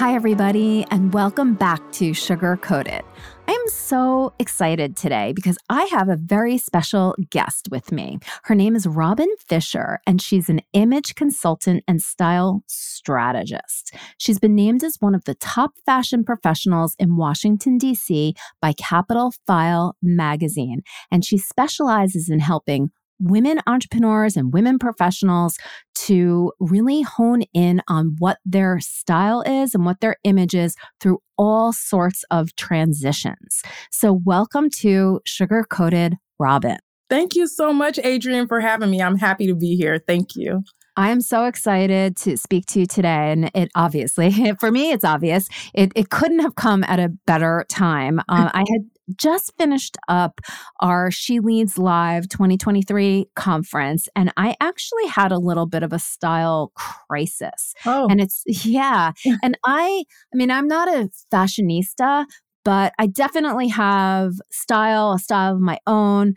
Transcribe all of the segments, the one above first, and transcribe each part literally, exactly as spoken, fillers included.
Hi, everybody, and welcome back to Sugar Coated. I am so excited today because I have a very special guest with me. Her name is Robin Fisher, and she's an image consultant and style strategist. She's been named as one of the top fashion professionals in Washington, D C by Capitol File Magazine, and she specializes in helping women entrepreneurs and women professionals to really hone in on what their style is and what their image is through all sorts of transitions. So welcome to Sugar Coated, Robin. Thank you so much, Adrienne, for having me. I'm happy to be here. Thank you. I am so excited to speak to you today. And it obviously, for me, it's obvious. It, it couldn't have come at a better time. Um, I had just finished up our She Leads Live twenty twenty-three conference, and I actually had a little bit of a style crisis. Oh. And it's, yeah. And I, I mean, I'm not a fashionista, but I definitely have style, a style of my own.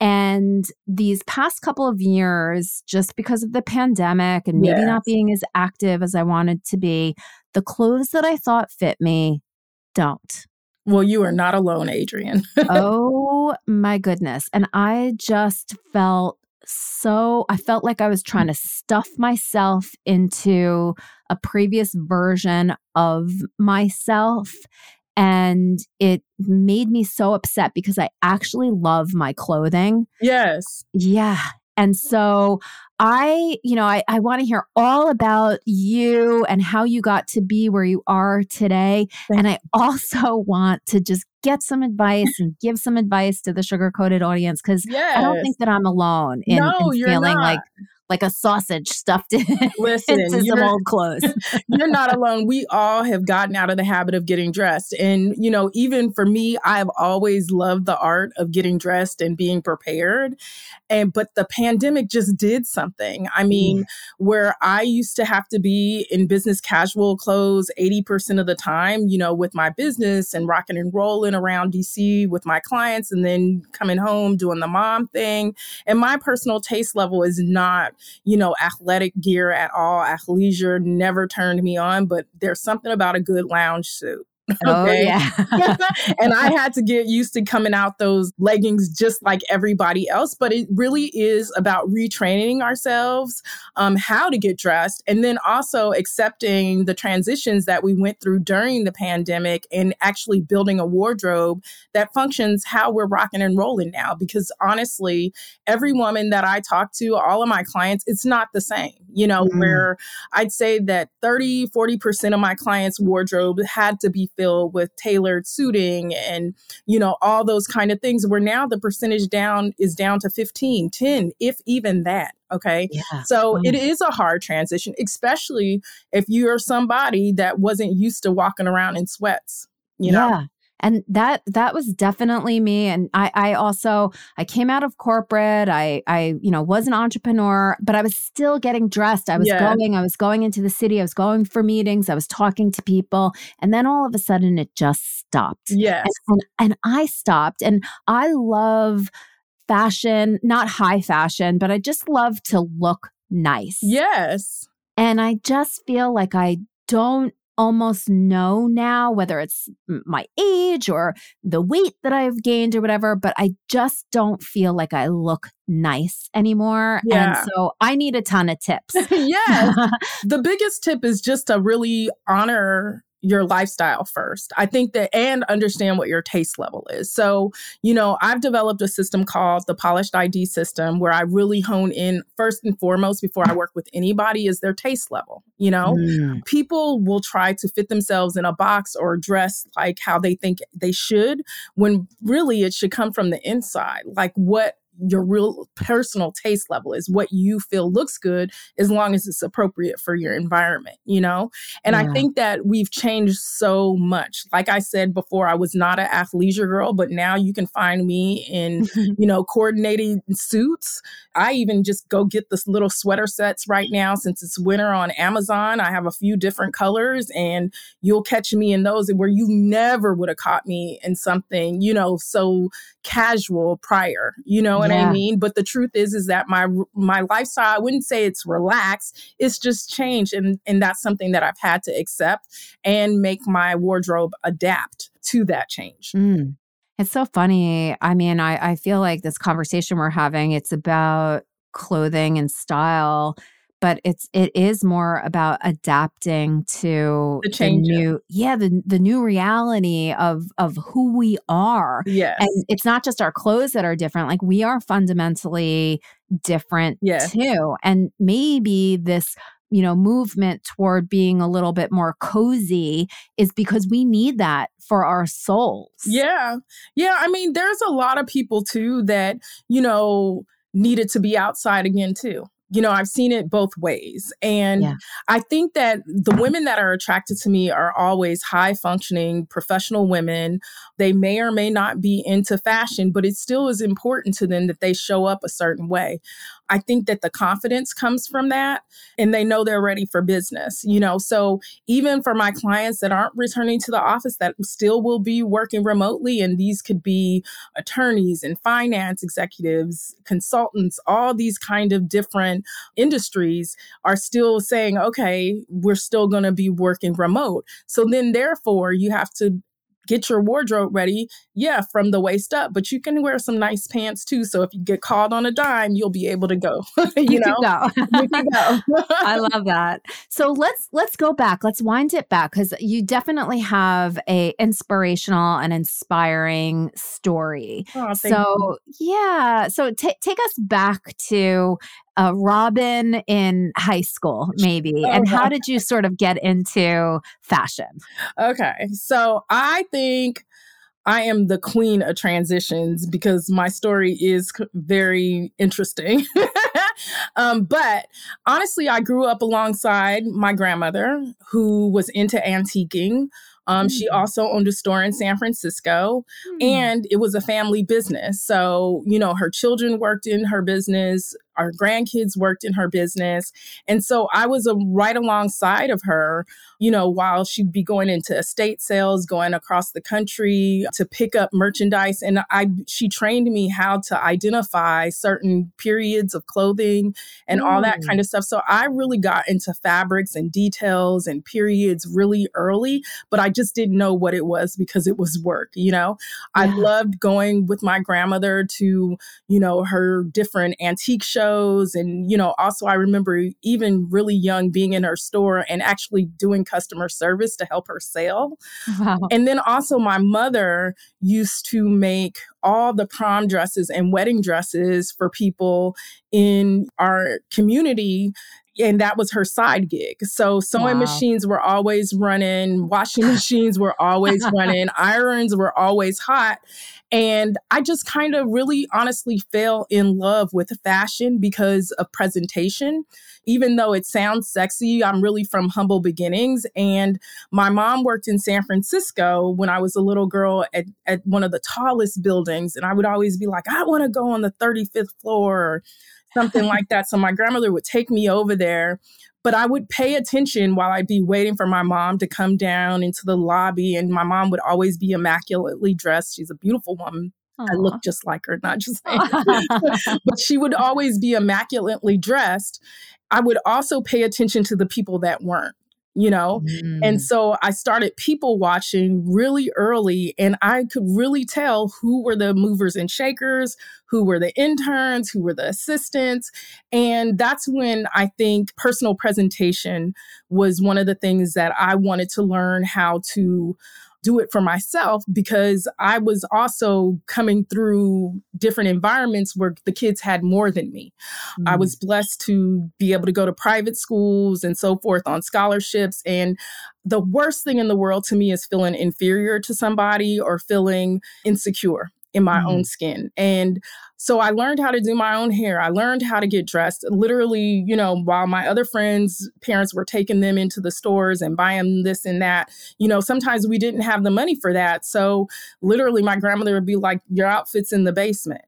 And these past couple of years, just because of the pandemic and maybe yes. not being as active as I wanted to be, the clothes that I thought fit me don't. Well, you are not alone, Adrienne. Oh, my goodness. And I just felt so, I felt like I was trying to stuff myself into a previous version of myself. And it made me so upset because I actually love my clothing. Yes. Yeah. And so I, you know, I, I want to hear all about you and how you got to be where you are today. Thank and I also want to just get some advice and give some advice to the sugar-coated audience because yes. I don't think that I'm alone in, no, in feeling not. like like a sausage stuffed in, Listen, into some old clothes. You're not alone. We all have gotten out of the habit of getting dressed. And, you know, even for me, I've always loved the art of getting dressed and being prepared. And but the pandemic just did something. I mean, mm. where I used to have to be in business casual clothes eighty percent of the time, you know, with my business and rocking and rolling around D C with my clients and then coming home doing the mom thing. And my personal taste level is not, you know, athletic gear at all. Athleisure never turned me on, but there's something about a good lounge suit. Oh, okay. Yeah. And I had to get used to coming out those leggings just like everybody else. But it really is about retraining ourselves, um, how to get dressed, and then also accepting the transitions that we went through during the pandemic and actually building a wardrobe that functions how we're rocking and rolling now. Because honestly, every woman that I talk to, all of my clients, it's not the same. You know, mm. where I'd say that thirty, forty percent of my clients' wardrobe had to be filled with tailored suiting and, you know, all those kind of things, where now the percentage down is down to fifteen, ten, if even that. Okay. Yeah. So mm. it is a hard transition, especially if you're somebody that wasn't used to walking around in sweats, you know? Yeah. And that that was definitely me. And I, I also, I came out of corporate. I, I, you know, was an entrepreneur, but I was still getting dressed. I was yeah. going, I was going into the city. I was going for meetings. I was talking to people. And then all of a sudden it just stopped. Yes. And, and, and I stopped. And I love fashion, not high fashion, but I just love to look nice. Yes. And I just feel like I don't almost know now, whether it's my age or the weight that I've gained or whatever, but I just don't feel like I look nice anymore. Yeah. And so I need a ton of tips. Yes. The biggest tip is just to really honor your lifestyle first. I think that, and understand what your taste level is. So, you know, I've developed a system called the Polished I D system, where I really hone in first and foremost before I work with anybody is their taste level. You know, mm. people will try to fit themselves in a box or dress like how they think they should, when really it should come from the inside. Like what your real personal taste level is, what you feel looks good, as long as it's appropriate for your environment, you know? And yeah. I think that we've changed so much. Like I said before, I was not an athleisure girl, but now you can find me in, you know, coordinated suits. I even just go get this little sweater sets right now, since it's winter, on Amazon. I have a few different colors, and you'll catch me in those where you never would have caught me in something, you know, so casual prior, you know, what yeah. I mean? But the truth is, is that my my lifestyle, I wouldn't say it's relaxed. It's just changed. And, and that's something that I've had to accept and make my wardrobe adapt to that change. Mm. It's so funny. I mean, I, I feel like this conversation we're having, it's about clothing and style, but it's it is more about adapting to the, the new, yeah, the the new reality of of who we are. Yes. And it's not just our clothes that are different; like we are fundamentally different yes. too. And maybe this, you know, movement toward being a little bit more cozy is because we need that for our souls. Yeah, yeah. I mean, there's a lot of people too that, you know, needed to be outside again too. You know, I've seen it both ways. And yeah. I think that the women that are attracted to me are always high functioning professional women. They may or may not be into fashion, but it still is important to them that they show up a certain way. I think that the confidence comes from that, and they know they're ready for business, you know? So even for my clients that aren't returning to the office, that still will be working remotely. And these could be attorneys and finance executives, consultants, all these kind of different industries are still saying, okay, we're still going to be working remote. So then therefore you have to get your wardrobe ready, yeah, from the waist up, but you can wear some nice pants too. So if you get called on a dime, you'll be able to go, you know? Go. You can go. I love that. So let's, let's go back. Let's wind it back, because you definitely have a inspirational and inspiring story. Oh, so you. yeah. So t- take us back to Uh, Robin in high school, maybe. Oh, and how did you sort of get into fashion? Okay. So I think I am the queen of transitions, because my story is very interesting. um, but honestly, I grew up alongside my grandmother, who was into antiquing. Um, mm-hmm. She also owned a store in San Francisco, mm-hmm. and it was a family business. So, you know, her children worked in her business, our grandkids worked in her business. And so I was a, right alongside of her, you know, while she'd be going into estate sales, going across the country to pick up merchandise. And I, she trained me how to identify certain periods of clothing and mm. all that kind of stuff. So I really got into fabrics and details and periods really early, but I just didn't know what it was because it was work, you know. Yeah. I loved going with my grandmother to, you know, her different antique shows. And, you know, also I remember even really young being in her store and actually doing customer service to help her sell. Wow. And then also my mother used to make all the prom dresses and wedding dresses for people in our community. And that was her side gig. So sewing wow. machines were always running, washing machines were always running, irons were always hot. And I just kind of really honestly fell in love with fashion because of presentation. Even though it sounds sexy, I'm really from humble beginnings. And my mom worked in San Francisco when I was a little girl at, at one of the tallest buildings. And I would always be like, I want to go on the thirty-fifth floor, something like that. So my grandmother would take me over there, but I would pay attention while I'd be waiting for my mom to come down into the lobby. And my mom would always be immaculately dressed. She's a beautiful woman. Aww. I look just like her, not just but she would always be immaculately dressed. I would also pay attention to the people that weren't. you know? Mm. And so I started people watching really early, and I could really tell who were the movers and shakers, who were the interns, who were the assistants. And that's when I think personal presentation was one of the things that I wanted to learn how to do it for myself, because I was also coming through different environments where the kids had more than me. Mm. I was blessed to be able to go to private schools and so forth on scholarships. And the worst thing in the world to me is feeling inferior to somebody or feeling insecure in my mm. own skin. And so I learned how to do my own hair. I learned how to get dressed. Literally, you know, while my other friends' parents were taking them into the stores and buying this and that, you know, sometimes we didn't have the money for that. So literally my grandmother would be like, your outfit's in the basement.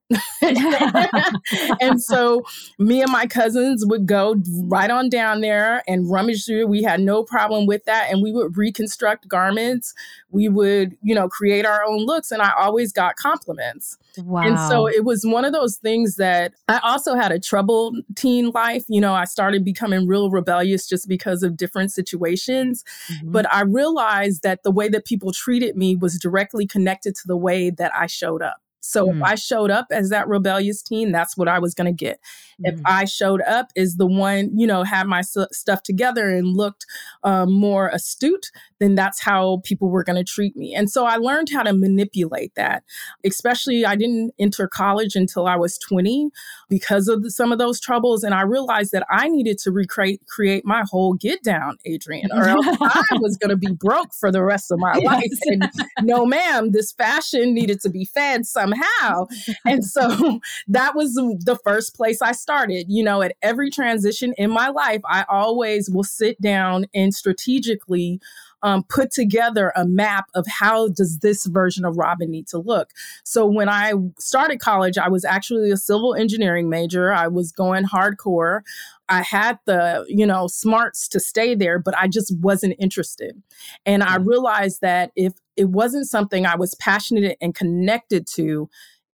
And so me and my cousins would go right on down there and rummage through. We had no problem with that. And we would reconstruct garments. We would, you know, create our own looks. And I always got compliments. Wow. And so it was one of those things that I also had a troubled teen life. You know, I started becoming real rebellious just because of different situations. Mm-hmm. But I realized that the way that people treated me was directly connected to the way that I showed up. So mm. if I showed up as that rebellious teen, that's what I was going to get. Mm. If I showed up as the one, you know, had my su- stuff together and looked um, more astute, then that's how people were going to treat me. And so I learned how to manipulate that, especially I didn't enter college until I was twenty because of the, some of those troubles. And I realized that I needed to recreate create my whole get down, Adrienne, or else I was going to be broke for the rest of my yes. life. And no, ma'am, this fashion needed to be fed somehow. How? And so that was the first place I started. You know, at every transition in my life, I always will sit down and strategically um, put together a map of how does this version of Robin need to look. So when I started college, I was actually a civil engineering major. I was going hardcore. I had the, you know, smarts to stay there, but I just wasn't interested. And I realized that if it wasn't something I was passionate and connected to,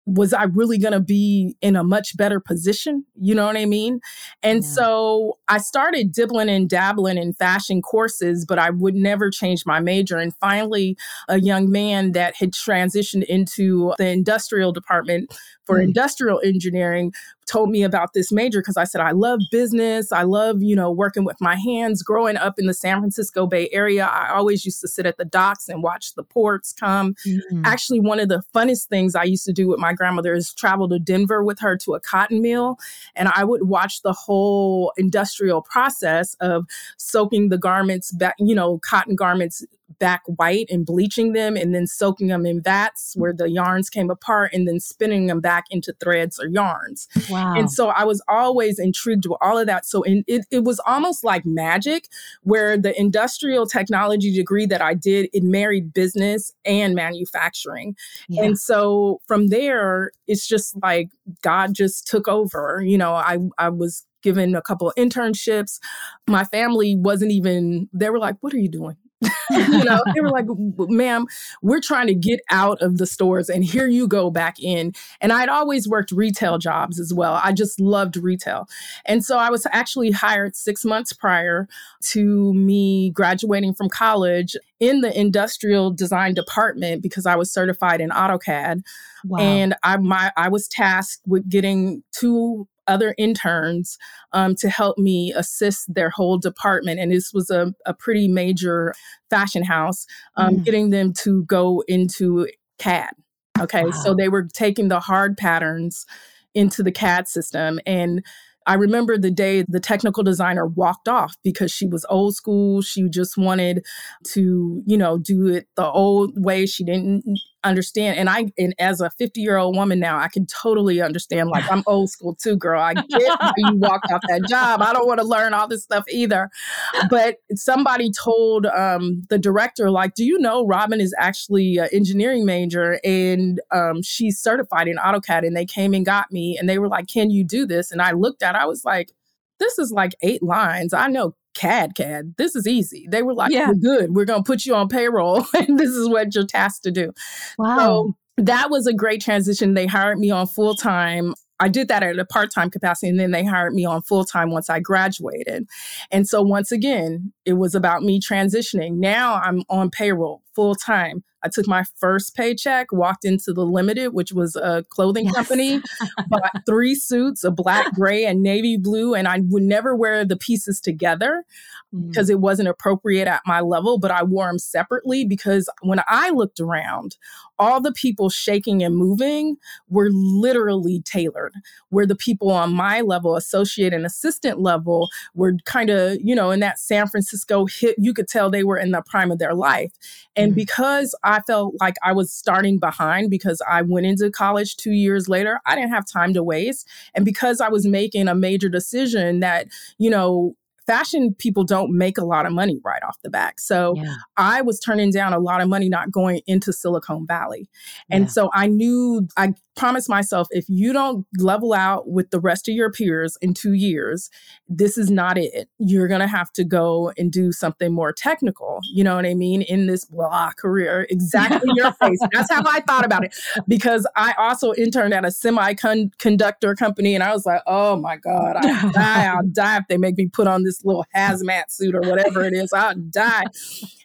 was I really going to be in a much better position? You know what I mean? And yeah. so I started dibbling and dabbling in fashion courses, but I would never change my major. And finally, a young man that had transitioned into the industrial department for mm. industrial engineering told me about this major because I said, I love business. I love, you know, working with my hands. Growing up in the San Francisco Bay Area, I always used to sit at the docks and watch the ports come. Mm-hmm. Actually, one of the funnest things I used to do with my grandmother is travel to Denver with her to a cotton mill. And I would watch the whole industrial process of soaking the garments back, you know, cotton garments back white and bleaching them and then soaking them in vats where the yarns came apart and then spinning them back into threads or yarns. Wow. And so I was always intrigued with all of that. So in, it, it was almost like magic where the industrial technology degree that I did, it married business and manufacturing. Yeah. And so from there, it's just like God just took over. You know, I, I was given a couple of internships. My family wasn't even, they were like, what are you doing? You know, they were like, ma'am, we're trying to get out of the stores and here you go back in. And I'd always worked retail jobs as well. I just loved retail. And so I was actually hired six months prior to me graduating from college in the industrial design department because I was certified in AutoCAD. Wow. And I, my, I was tasked with getting two other interns um, to help me assist their whole department. And this was a, a pretty major fashion house, um, mm. getting them to go into C A D. Okay. Wow. So they were taking the hard patterns into the C A D system. And I remember the day the technical designer walked off because she was old school. She just wanted to, you know, do it the old way. She didn't understand. And I, and as a fifty year old woman now, I can totally understand, like, I'm old school too, girl. I get why you walked off that job. I don't want to learn all this stuff either. But somebody told um, the director, like, do you know Robin is actually an engineering major and um, she's certified in AutoCAD? And they came and got me and they were like, can you do this? And I looked at it, I was like, this is like eight lines. I know C A D, C A D. This is easy. They were like, yeah. we're good. We're going to put you on payroll. And this is what you're tasked to do. Wow. So that was a great transition. They hired me on full time. I did that at a part-time capacity, and then they hired me on full-time once I graduated. And so once again, it was about me transitioning. Now I'm on payroll full-time. I took my first paycheck, walked into The Limited, which was a clothing yes. company, bought three suits, a black, gray, and navy blue, and I would never wear the pieces together because mm. it wasn't appropriate at my level, but I wore them separately because when I looked around, all the people shaking and moving were literally tailored, where the people on my level, associate and assistant level, were kind of, you know, in that San Francisco hit, you could tell they were in the prime of their life. And mm. because I I felt like I was starting behind because I went into college two years later. I didn't have time to waste. And because I was making a major decision that, you know, fashion people don't make a lot of money right off the back. So yeah. I was turning down a lot of money not going into Silicon Valley. And yeah. so I knew, I promised myself, if you don't level out with the rest of your peers in two years, this is not it. You're going to have to go and do something more technical. You know what I mean? In this blah career, exactly your face. That's how I thought about it. Because I also interned at a semiconductor company and I was like, oh my God, I'll die. I'll die if they make me put on this little hazmat suit or whatever it is, I'll die.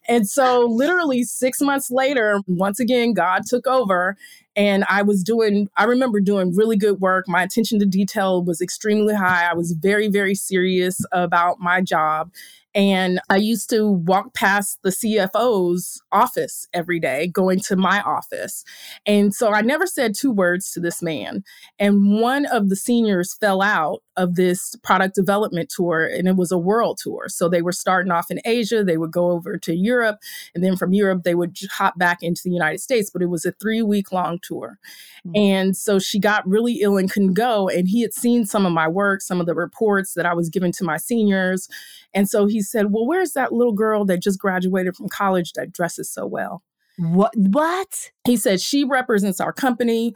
And so literally six months later, once again, God took over and I was doing, I remember doing really good work. My attention to detail was extremely high. I was very, very serious about my job. And I used to walk past the C F O's office every day, going to my office. And so I never said two words to this man. And one of the seniors fell out of this product development tour, and it was a world tour. So they were starting off in Asia, they would go over to Europe, and then from Europe, they would hop back into the United States. But it was a three-week long tour. Mm-hmm. And so she got really ill and couldn't go. And he had seen some of my work, some of the reports that I was giving to my seniors. And so he said, well, where's that little girl that just graduated from college that dresses so well? What? What? He said, she represents our company.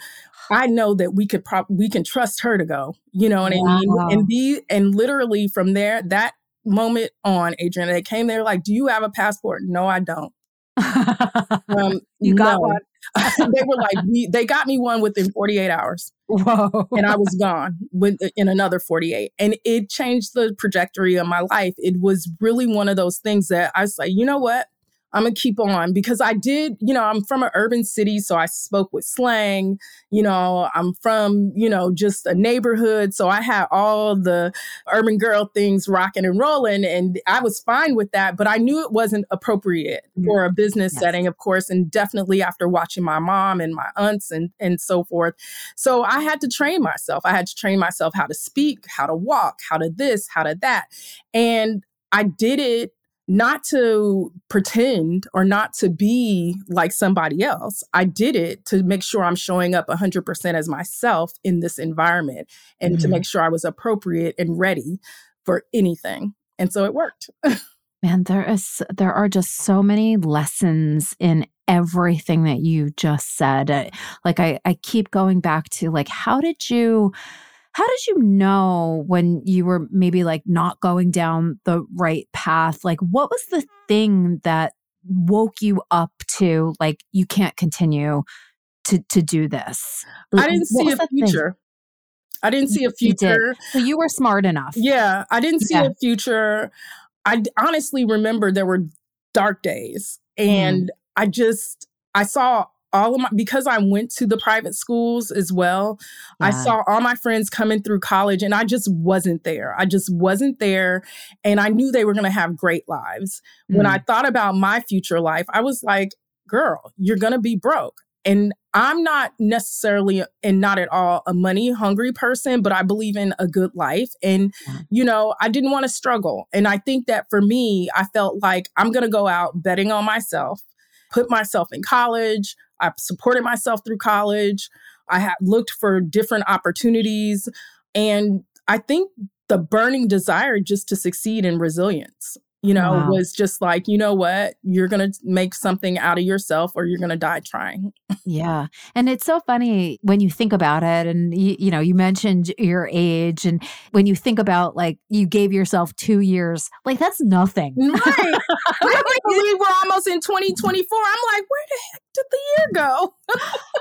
I know that we could pro- we can trust her to go. You know what wow. I mean? And be, and literally from there, that moment on, Adrienne, they came there like, do you have a passport? No, I don't. um, you got no. one. They were like, we, they got me one within forty-eight hours. Whoa. And I was gone with, in another forty-eight. And it changed the trajectory of my life. It was really one of those things that I was like, you know what? I'm going to keep on because I did, you know, I'm from an urban city. So I spoke with slang, you know, I'm from, you know, just a neighborhood. So I had all the urban girl things rocking and rolling. And I was fine with that, but I knew it wasn't appropriate mm-hmm. for a business yes. setting, of course. And definitely after watching my mom and my aunts and, and so forth. So I had to train myself. I had to train myself how to speak, how to walk, how to this, how to that. And I did it not to pretend or not to be like somebody else. I did it to make sure I'm showing up one hundred percent as myself in this environment and mm-hmm. to make sure I was appropriate and ready for anything. And so it worked. Man, there is there are just so many lessons in everything that you just said. Like I, I keep going back to like, how did you... How did you know when you were maybe like not going down the right path? Like what was the thing that woke you up to like, you can't continue to to do this? I didn't see a future. Thing? I didn't see a future. You so you were smart enough. Yeah. I didn't see yeah. a future. I honestly remember there were dark days and mm. I just, I saw all of my, because I went to the private schools as well, yeah. I saw all my friends coming through college and I just wasn't there. I just wasn't there. And I knew they were going to have great lives. Mm. When I thought about my future life, I was like, girl, you're going to be broke. And I'm not necessarily and not at all a money hungry person, but I believe in a good life. And, mm. you know, I didn't want to struggle. And I think that for me, I felt like I'm going to go out betting on myself, put myself in college. I supported myself through college. I had looked for different opportunities. And I think the burning desire just to succeed in resilience. you know, wow. was just like, you know what, you're going to make something out of yourself or you're going to die trying. Yeah. And it's so funny when you think about it. And, you, you know, you mentioned your age. And when you think about, like, you gave yourself two years, like, that's nothing. Right. I believe we're almost in twenty twenty-four. I'm like, where the heck did the year go?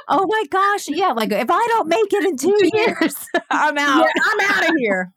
Oh, my gosh. Yeah. Like, if I don't make it in two, two years, years, I'm out. Yeah, I'm out of here.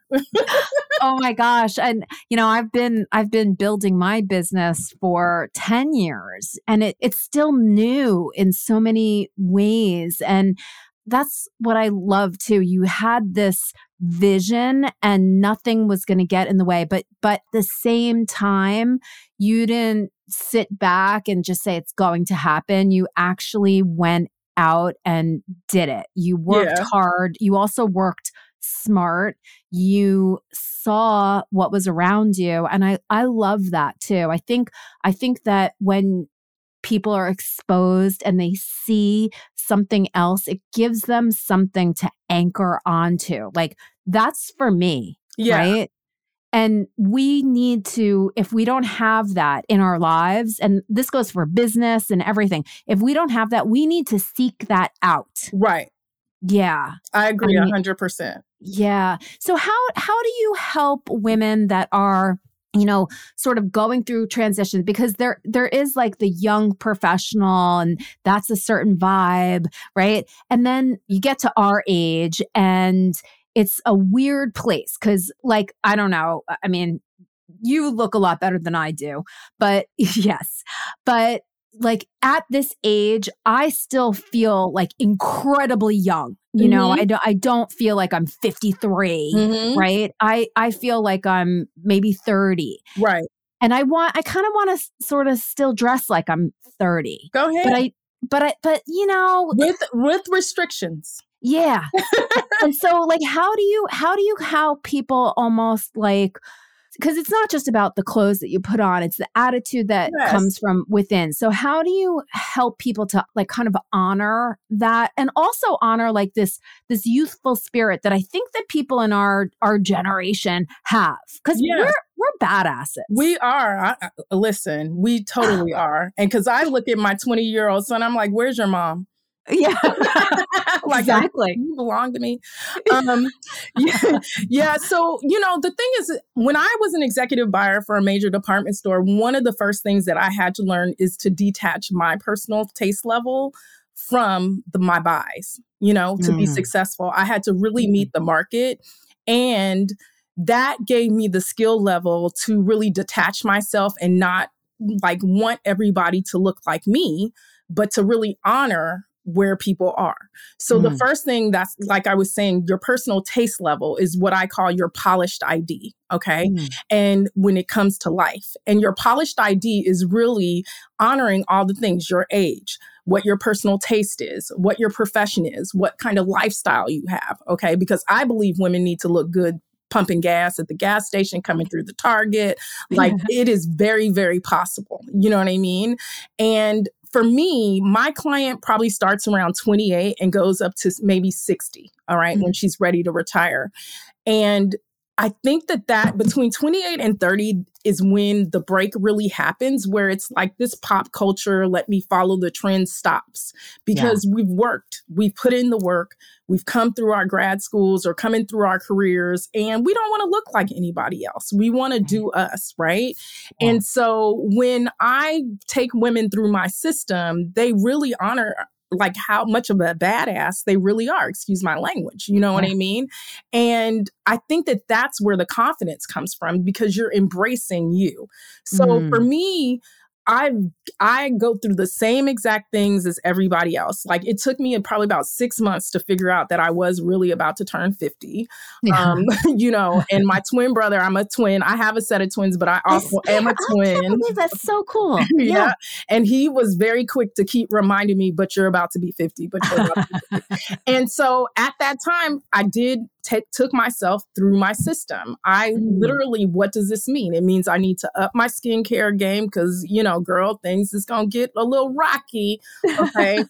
Oh, my gosh. And, you know, I've been I've been building my business for ten years, and it, it's still new in so many ways. And that's what I love, too. You had this vision and nothing was going to get in the way. But but the same time, you didn't sit back and just say it's going to happen. You actually went out and did it. You worked yeah. hard. You also worked smart. You saw what was around you. And I, I love that too. I think, I think that when people are exposed and they see something else, it gives them something to anchor onto. Like, that's for me. Yeah. Right. And we need to, if we don't have that in our lives, and this goes for business and everything, if we don't have that, we need to seek that out. Right. Yeah. I agree I mean, one hundred percent. Yeah. So how how do you help women that are, you know, sort of going through transitions? Because there there is like the young professional, and that's a certain vibe, right? And then you get to our age and it's a weird place because, like, I don't know. I mean, you look a lot better than I do, but yes. But like at this age, I still feel like incredibly young. You mm-hmm. know, I don't, I don't feel like I'm fifty-three, mm-hmm. right? I, I feel like I'm maybe thirty. Right. And I want, I kind of want to sort of still dress like I'm thirty. Go ahead. But I, but I, but you know. With, with restrictions. Yeah. And so like, how do you, how do you help people almost like, because it's not just about the clothes that you put on, it's the attitude that yes. comes from within. So how do you help people to like kind of honor that and also honor like this this youthful spirit that I think that people in our our generation have? Because yes. we're we're badasses. We are. I, I, listen, we totally are. And because I look at my twenty-year-old son, I'm like, where's your mom? Yeah, like, exactly. You belong to me. Um, yeah, yeah. So, you know, the thing is, when I was an executive buyer for a major department store, one of the first things that I had to learn is to detach my personal taste level from the, my buys, you know, to mm. be successful. I had to really meet the market, and that gave me the skill level to really detach myself and not like want everybody to look like me, but to really honor where people are. So mm. the first thing that's, like I was saying, your personal taste level is what I call your polished I D. Okay. Mm. And when it comes to life, and your polished I D is really honoring all the things, your age, what your personal taste is, what your profession is, what kind of lifestyle you have. Okay. Because I believe women need to look good pumping gas at the gas station, coming through the Target. Like it is very, very possible. You know what I mean? And for me, my client probably starts around twenty-eight and goes up to maybe sixty, all right, mm-hmm. when she's ready to retire. And I think that that between twenty-eight and thirty is when the break really happens, where it's like this pop culture, let me follow the trend stops, because yeah. we've worked, we've put in the work, we've come through our grad schools or coming through our careers, and we don't want to look like anybody else. We want to do us, right? Yeah. And so when I take women through my system, they really honor like how much of a badass they really are, excuse my language, you know yeah. what I mean? And I think that that's where the confidence comes from, because you're embracing you. So mm. for me, I I go through the same exact things as everybody else. Like it took me probably about six months to figure out that I was really about to turn fifty. Yeah. Um, you know, and my twin brother, I'm a twin. I have a set of twins, but I also I, am a twin. I can't believe that's so cool. yeah. yeah. And he was very quick to keep reminding me, but you're about to be fifty. But you're about to be fifty. And so at that time, I did T- took myself through my system. I mm. literally, what does this mean? It means I need to up my skincare game because, you know, know, girl, things is going to get a little rocky. Okay.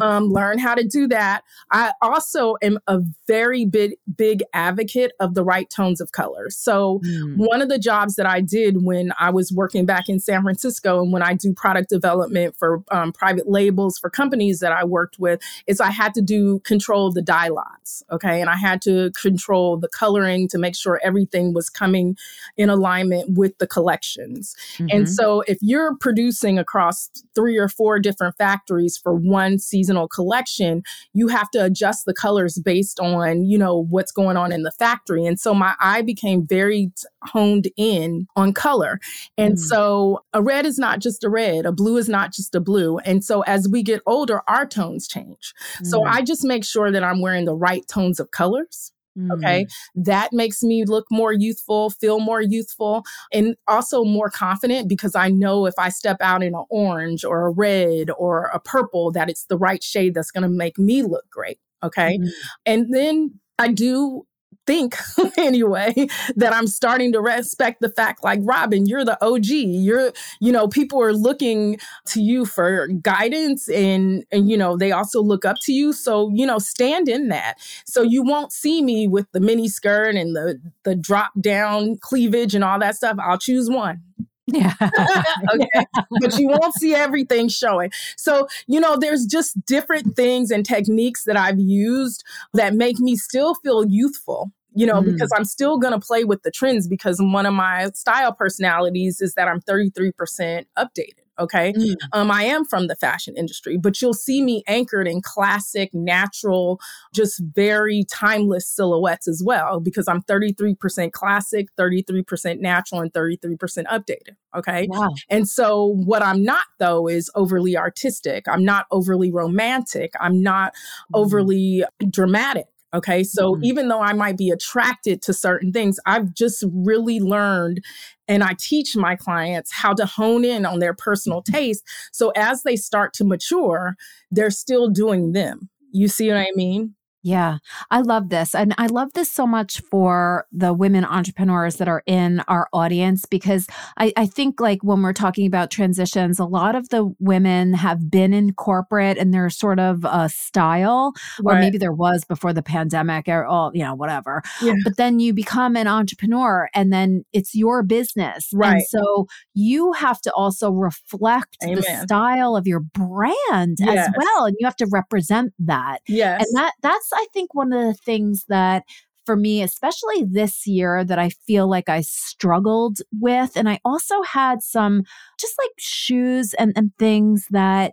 um, learn how to do that. I also am a very big, big advocate of the right tones of color. So mm. one of the jobs that I did when I was working back in San Francisco, and when I do product development for um, private labels for companies that I worked with, is I had to do control the dye lots. Okay. And I had to control the coloring to make sure everything was coming in alignment with the collections. Mm-hmm. And so if you're producing across three or four different factories for one seasonal collection, you have to adjust the colors based on, you know, what's going on in the factory. And so my eye became very honed in on color. And mm-hmm. so a red is not just a red, a blue is not just a blue. And so as we get older, our tones change. Mm-hmm. So I just make sure that I'm wearing the right tones of colors. Okay. Mm. That makes me look more youthful, feel more youthful, and also more confident, because I know if I step out in an orange or a red or a purple, that it's the right shade that's going to make me look great. Okay. Mm. And then I do think anyway that I'm starting to respect the fact, like, Robin, you're the O G. You're, you know, people are looking to you for guidance, and, and, you know, they also look up to you. So, you know, stand in that. So you won't see me with the mini skirt and the, the drop down cleavage and all that stuff. I'll choose one. Yeah. Okay. Yeah. But you won't see everything showing. So, you know, there's just different things and techniques that I've used that make me still feel youthful, you know, mm. because I'm still going to play with the trends, because one of my style personalities is that I'm thirty-three percent updated. Okay. Mm. Um, I am from the fashion industry, but you'll see me anchored in classic, natural, just very timeless silhouettes as well, because I'm thirty-three percent classic, thirty-three percent natural, and thirty-three percent updated. Okay. Wow. And so what I'm not, though, is overly artistic. I'm not overly romantic. I'm not mm. overly dramatic. Okay. So mm-hmm. even though I might be attracted to certain things, I've just really learned, and I teach my clients how to hone in on their personal taste. So as they start to mature, they're still doing them. You see what I mean? Yeah, I love this. And I love this so much for the women entrepreneurs that are in our audience, because I, I think, like, when we're talking about transitions, a lot of the women have been in corporate and they're sort of a style, right. or maybe there was before the pandemic or all, you know, whatever. Yeah. But then you become an entrepreneur and then it's your business. Right. And so you have to also reflect Amen. the style of your brand yes. as well. And you have to represent that. Yes. And that that's I think one of the things that for me, especially this year, that I feel like I struggled with. And I also had some just like shoes and, and things that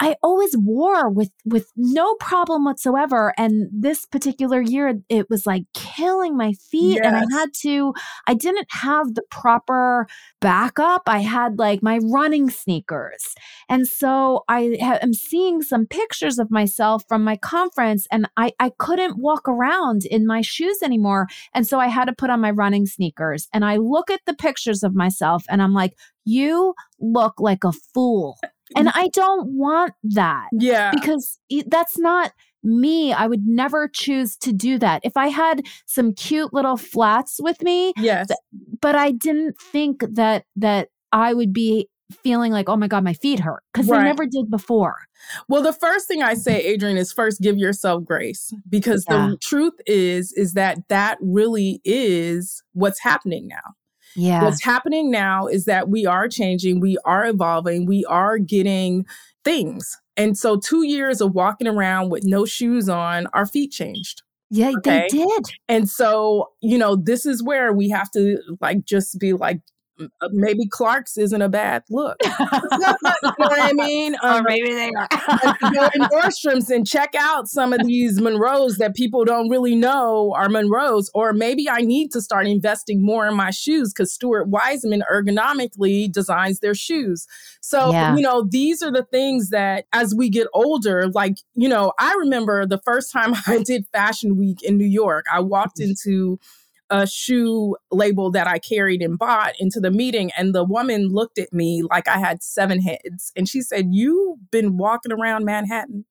I always wore with, with no problem whatsoever. And this particular year, it was like killing my feet. Yes. And I had to, I didn't have the proper backup. I had like my running sneakers. And so I ha- am seeing some pictures of myself from my conference, and I, I couldn't walk around in my shoes anymore. And so I had to put on my running sneakers. And I look at the pictures of myself and I'm like, you look like a fool. And I don't want that. Yeah. Because that's not me. I would never choose to do that. If I had some cute little flats with me, yes. th- but I didn't think that that I would be feeling like, oh my God, my feet hurt, because right. I never did before. Well, the first thing I say, Adrienne, is first give yourself grace, because yeah. the truth is, is that that really is what's happening now. Yeah. What's happening now is that we are changing, we are evolving, we are getting things. And so two years of walking around with no shoes on, our feet changed. Yeah, okay? They did. And so, you know, this is where we have to like just be like, maybe Clark's isn't a bad look. You know what I mean? Um, or maybe they are. Go to Nordstrom's and check out some of these Monroes that people don't really know are Monroes. Or maybe I need to start investing more in my shoes, because Stuart Weitzman ergonomically designs their shoes. So, yeah. you know, these are the things that as we get older, like, you know, I remember the first time I did Fashion Week in New York, I walked into a shoe label that I carried and bought into the meeting. And the woman looked at me like I had seven heads. And she said, "You've been walking around Manhattan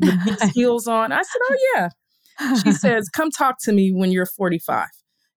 with these heels on?" I said, "Oh, yeah." She says, "Come talk to me when you're forty-five.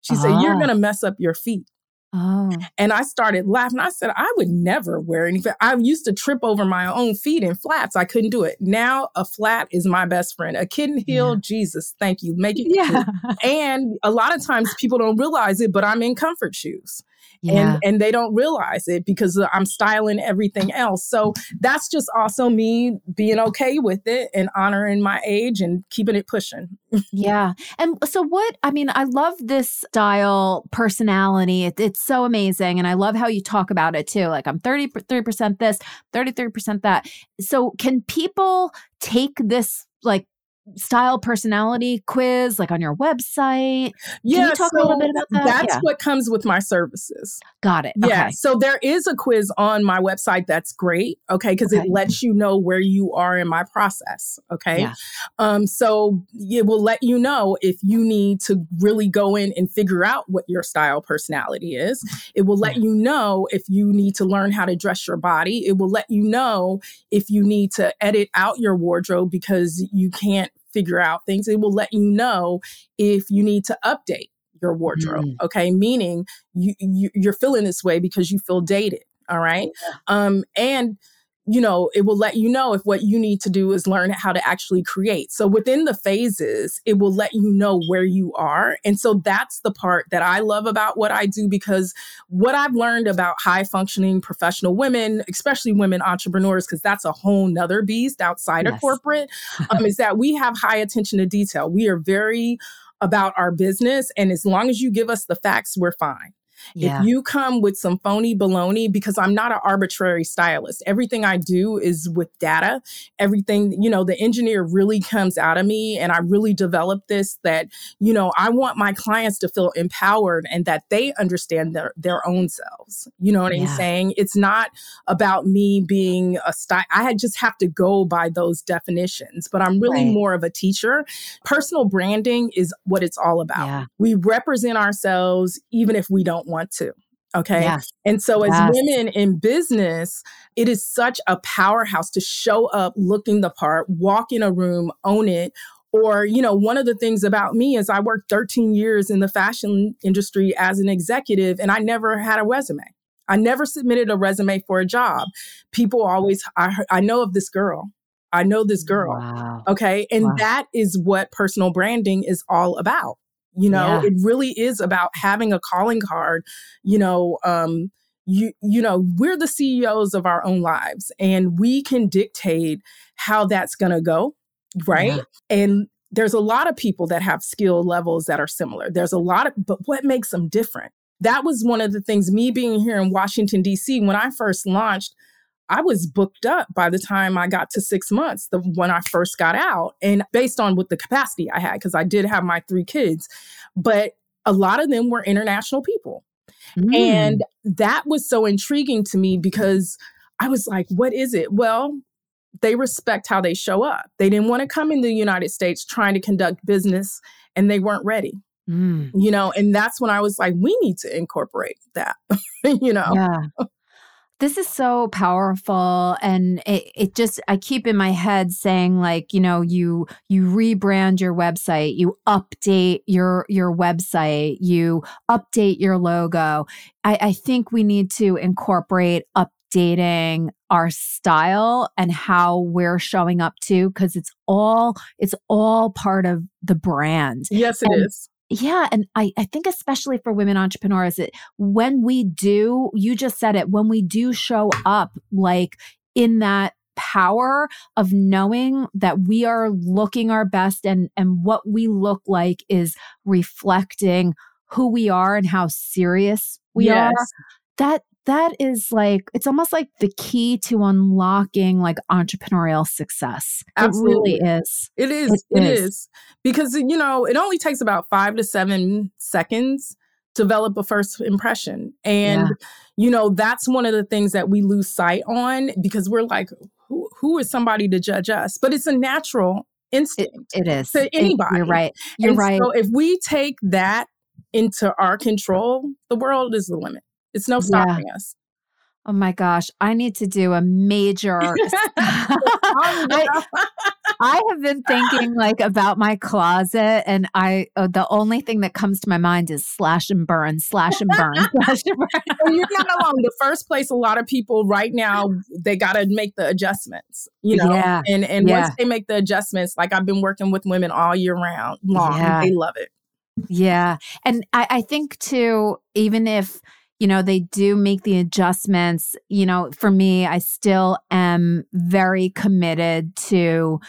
She oh. said, "You're going to mess up your feet." Oh. And I started laughing. I said, I would never wear anything. I used to trip over my own feet in flats. I couldn't do it. Now a flat is my best friend. A kitten heel, yeah. Jesus, thank you. Make it yeah. cool. And a lot of times people don't realize it, but I'm in comfort shoes. Yeah. And and they don't realize it because I'm styling everything else. So that's just also me being okay with it and honoring my age and keeping it pushing. Yeah. And so what, I mean, I love this style personality. It, it's so amazing. And I love how you talk about it too. Like I'm thirty-three percent this, thirty-three percent that. So can people take this like style personality quiz like on your website? Yeah, Can you talk so a little bit about that? That's yeah. what comes with my services. Got it. Yeah. Okay. So there is a quiz on my website. That's great. Okay. Because okay. it lets you know where you are in my process. Okay. Yeah. Um, so it will let you know if you need to really go in and figure out what your style personality is. It will let yeah. you know if you need to learn how to dress your body. It will let you know if you need to edit out your wardrobe because you can't figure out things. It will let you know if you need to update your wardrobe. Mm. Okay. Meaning you, you, you're feeling this way because you feel dated. All right. Yeah. Um, and you know, it will let you know if what you need to do is learn how to actually create. So within the phases, it will let you know where you are. And so that's the part that I love about what I do, because what I've learned about high functioning professional women, especially women entrepreneurs, because that's a whole nother beast outside yes. of corporate, um, is that we have high attention to detail. We are very about our business. And as long as you give us the facts, we're fine. Yeah. If you come with some phony baloney, because I'm not an arbitrary stylist. Everything I do is with data. Everything, you know, the engineer really comes out of me, and I really developed this that, you know, I want my clients to feel empowered and that they understand their, their own selves. You know what yeah. I'm saying? It's not about me being a style. I just have to go by those definitions, but I'm really right. more of a teacher. Personal branding is what it's all about. Yeah. We represent ourselves even if we don't want to. Okay. Yes. And so as yes. women in business, it is such a powerhouse to show up looking the part, walk in a room, own it. Or, you know, one of the things about me is I worked thirteen years in the fashion industry as an executive, and I never had a resume. I never submitted a resume for a job. People always, I, I know of this girl. I know this girl. Wow. Okay. And wow. that is what personal branding is all about. You know, yeah. it really is about having a calling card. You know, um, you you know, we're the C E Os of our own lives, and we can dictate how that's going to go, right? Yeah. And there's a lot of people that have skill levels that are similar. There's a lot of, but what makes them different? That was one of the things. Me being here in Washington D C when I first launched, I was booked up by the time I got to six months, the when I first got out, and based on what the capacity I had, because I did have my three kids, but a lot of them were international people. Mm. And that was so intriguing to me because I was like, what is it? Well, they respect how they show up. They didn't want to come in the United States trying to conduct business, and they weren't ready. Mm. You know, and that's when I was like, we need to incorporate that, you know? Yeah. This is so powerful, and it, it just, I keep in my head saying like, you know, you you rebrand your website, you update your your website, you update your logo. I, I think we need to incorporate updating our style and how we're showing up too, because it's all, it's all part of the brand. Yes, it and, is. Yeah. And I, I think especially for women entrepreneurs, it, when we do, you just said it, when we do show up like in that power of knowing that we are looking our best, and, and what we look like is reflecting who we are and how serious we yes. are, that that is like, it's almost like the key to unlocking like entrepreneurial success. Absolutely. It really is. It is. It, it is. is. Because, you know, it only takes about five to seven seconds to develop a first impression. And, yeah. you know, that's one of the things that we lose sight on, because we're like, who, who is somebody to judge us? But it's a natural instinct. It, it is. To anybody. It, you're right. You're and right. So if we take that into our control, the world is the limit. It's no stopping yeah. us. Oh my gosh. I need to do a major. I, I have been thinking like about my closet, and I uh, the only thing that comes to my mind is slash and burn, slash and burn, slash and burn. Well, you're not alone. The first place a lot of people right now, they got to make the adjustments, you know, yeah. and, and yeah. once they make the adjustments, like I've been working with women all year round long. Yeah. They love it. Yeah. And I, I think too, even if, you know, they do make the adjustments, you know, for me, I still am very committed to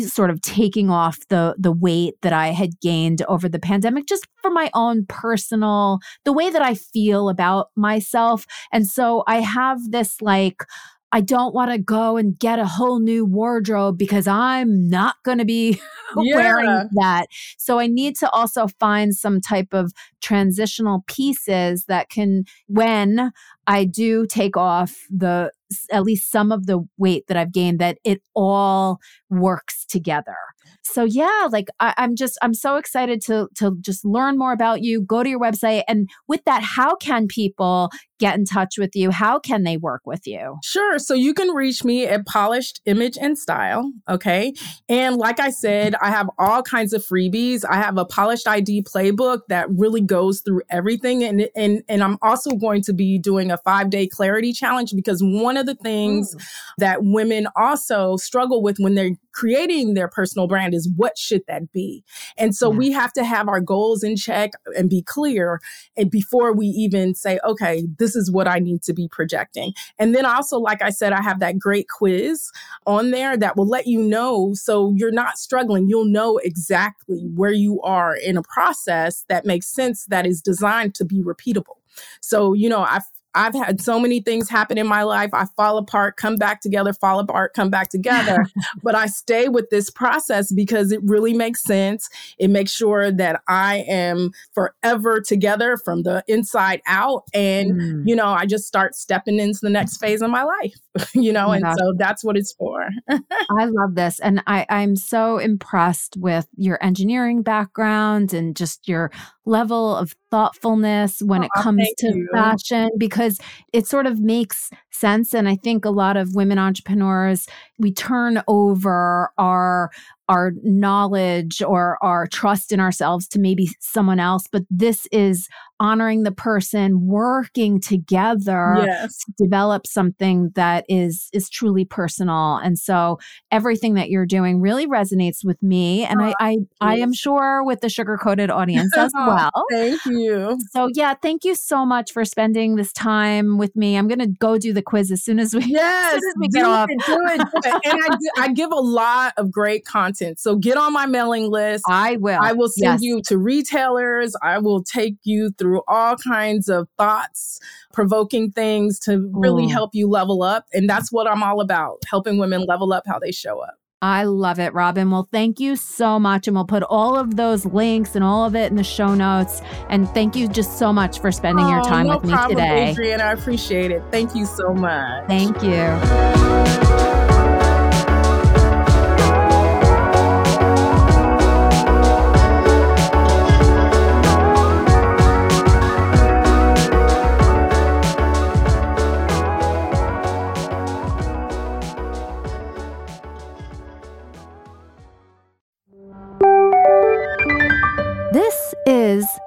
sort of taking off the the weight that I had gained over the pandemic, just for my own personal, the way that I feel about myself. And so I have this like, I don't want to go and get a whole new wardrobe because I'm not going to be yeah. wearing that. So I need to also find some type of transitional pieces that can, when I do take off the, at least some of the weight that I've gained, that it all works together. So yeah, like I, I'm just, I'm so excited to to just learn more about you, go to your website. And with that, how can people get in touch with you? How can they work with you? Sure. So you can reach me at Polished Image and Style. Okay. And like I said, I have all kinds of freebies. I have a Polished I D playbook that really goes through everything. And, and, and I'm also going to be doing a five-day clarity challenge, because one of the things Ooh. that women also struggle with when they're creating their personal brand is, what should that be? And so yeah. we have to have our goals in check and be clear, and before we even say, okay, this is what I need to be projecting. And then also, like I said, I have that great quiz on there that will let you know, so you're not struggling. You'll know exactly where you are in a process that makes sense, that is designed to be repeatable. So, you know, I've I've had so many things happen in my life. I fall apart, come back together, fall apart, come back together. But I stay with this process because it really makes sense. It makes sure that I am forever together from the inside out. And, mm. you know, I just start stepping into the next phase of my life, you know, and yeah. so that's what it's for. I love this. And I, I'm so impressed with your engineering background and just your level of thoughtfulness when oh, it comes to you. fashion, because it sort of makes sense. And I think a lot of women entrepreneurs, we turn over our our knowledge or our trust in ourselves to maybe someone else. But this is honoring the person, working together yes. to develop something that is is truly personal. And so everything that you're doing really resonates with me. And oh, I, I, I am sure with the sugar-coated audience as well. Thank you. So yeah, thank you so much for spending this time with me. I'm going to go do the quiz as soon as we, yes, as soon as we get it, off. Do it, do it. And I, do, I give a lot of great content. So get on my mailing list. I will. I will send yes. you to retailers. I will take you through all kinds of thoughts, provoking things to really mm. help you level up. And that's what I'm all about, helping women level up how they show up. I love it, Robin. Well, thank you so much. And we'll put all of those links and all of it in the show notes. And thank you just so much for spending oh, your time no with problem, me today. Adrienne, I appreciate it. Thank you so much. Thank you. This is